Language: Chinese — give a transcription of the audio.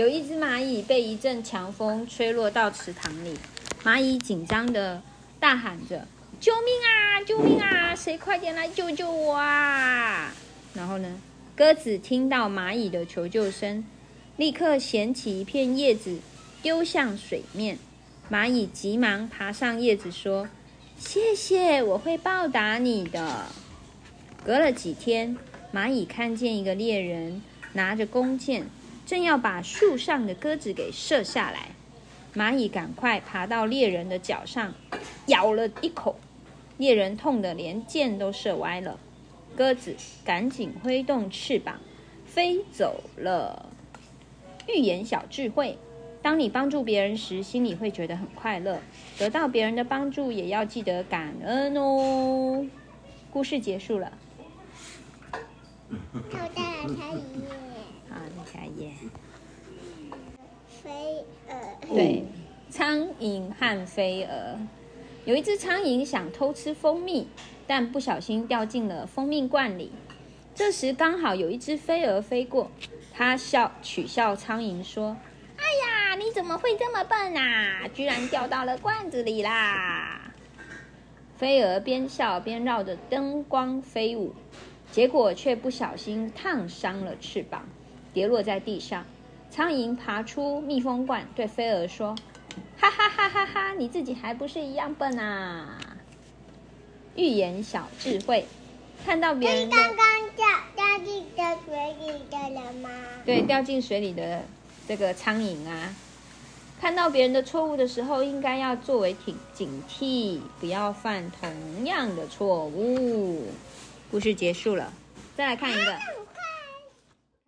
有一只蚂蚁被一阵强风吹落到池塘里，蚂蚁紧张地大喊着：“救命啊，救命啊，谁快点来救救我啊！”然后呢，鸽子听到蚂蚁的求救声，立刻捡起一片叶子丢向水面。蚂蚁急忙爬上叶子说：“谢谢，我会报答你的。”隔了几天，蚂蚁看见一个猎人拿着弓箭，正要把树上的鸽子给射下来。蚂蚁赶快爬到猎人的脚上，咬了一口，猎人痛得连箭都射歪了。鸽子赶紧挥动翅膀飞走了。寓言小智慧：当你帮助别人时，心里会觉得很快乐，得到别人的帮助也要记得感恩哦。故事结束了。好，再来下一页。好，再下一页。飞蛾。对，苍蝇和飞蛾。有一只苍蝇想偷吃蜂蜜，但不小心掉进了蜂蜜罐里。这时刚好有一只飞蛾飞过，它取笑苍蝇说：“哎呀，你怎么会这么笨啊，居然掉到了罐子里啦！”飞蛾边笑边绕着灯光飞舞，结果却不小心烫伤了翅膀，跌落在地上。苍蝇爬出密封罐，对飞蛾说：“哈哈哈哈哈，你自己还不是一样笨啊！”寓言小智慧：看到别人的刚刚掉进水里的人吗？对，掉进水里的这个苍蝇啊，看到别人的错误的时候，应该要作为警惕，不要犯同样的错误。故事结束了，再来看一个。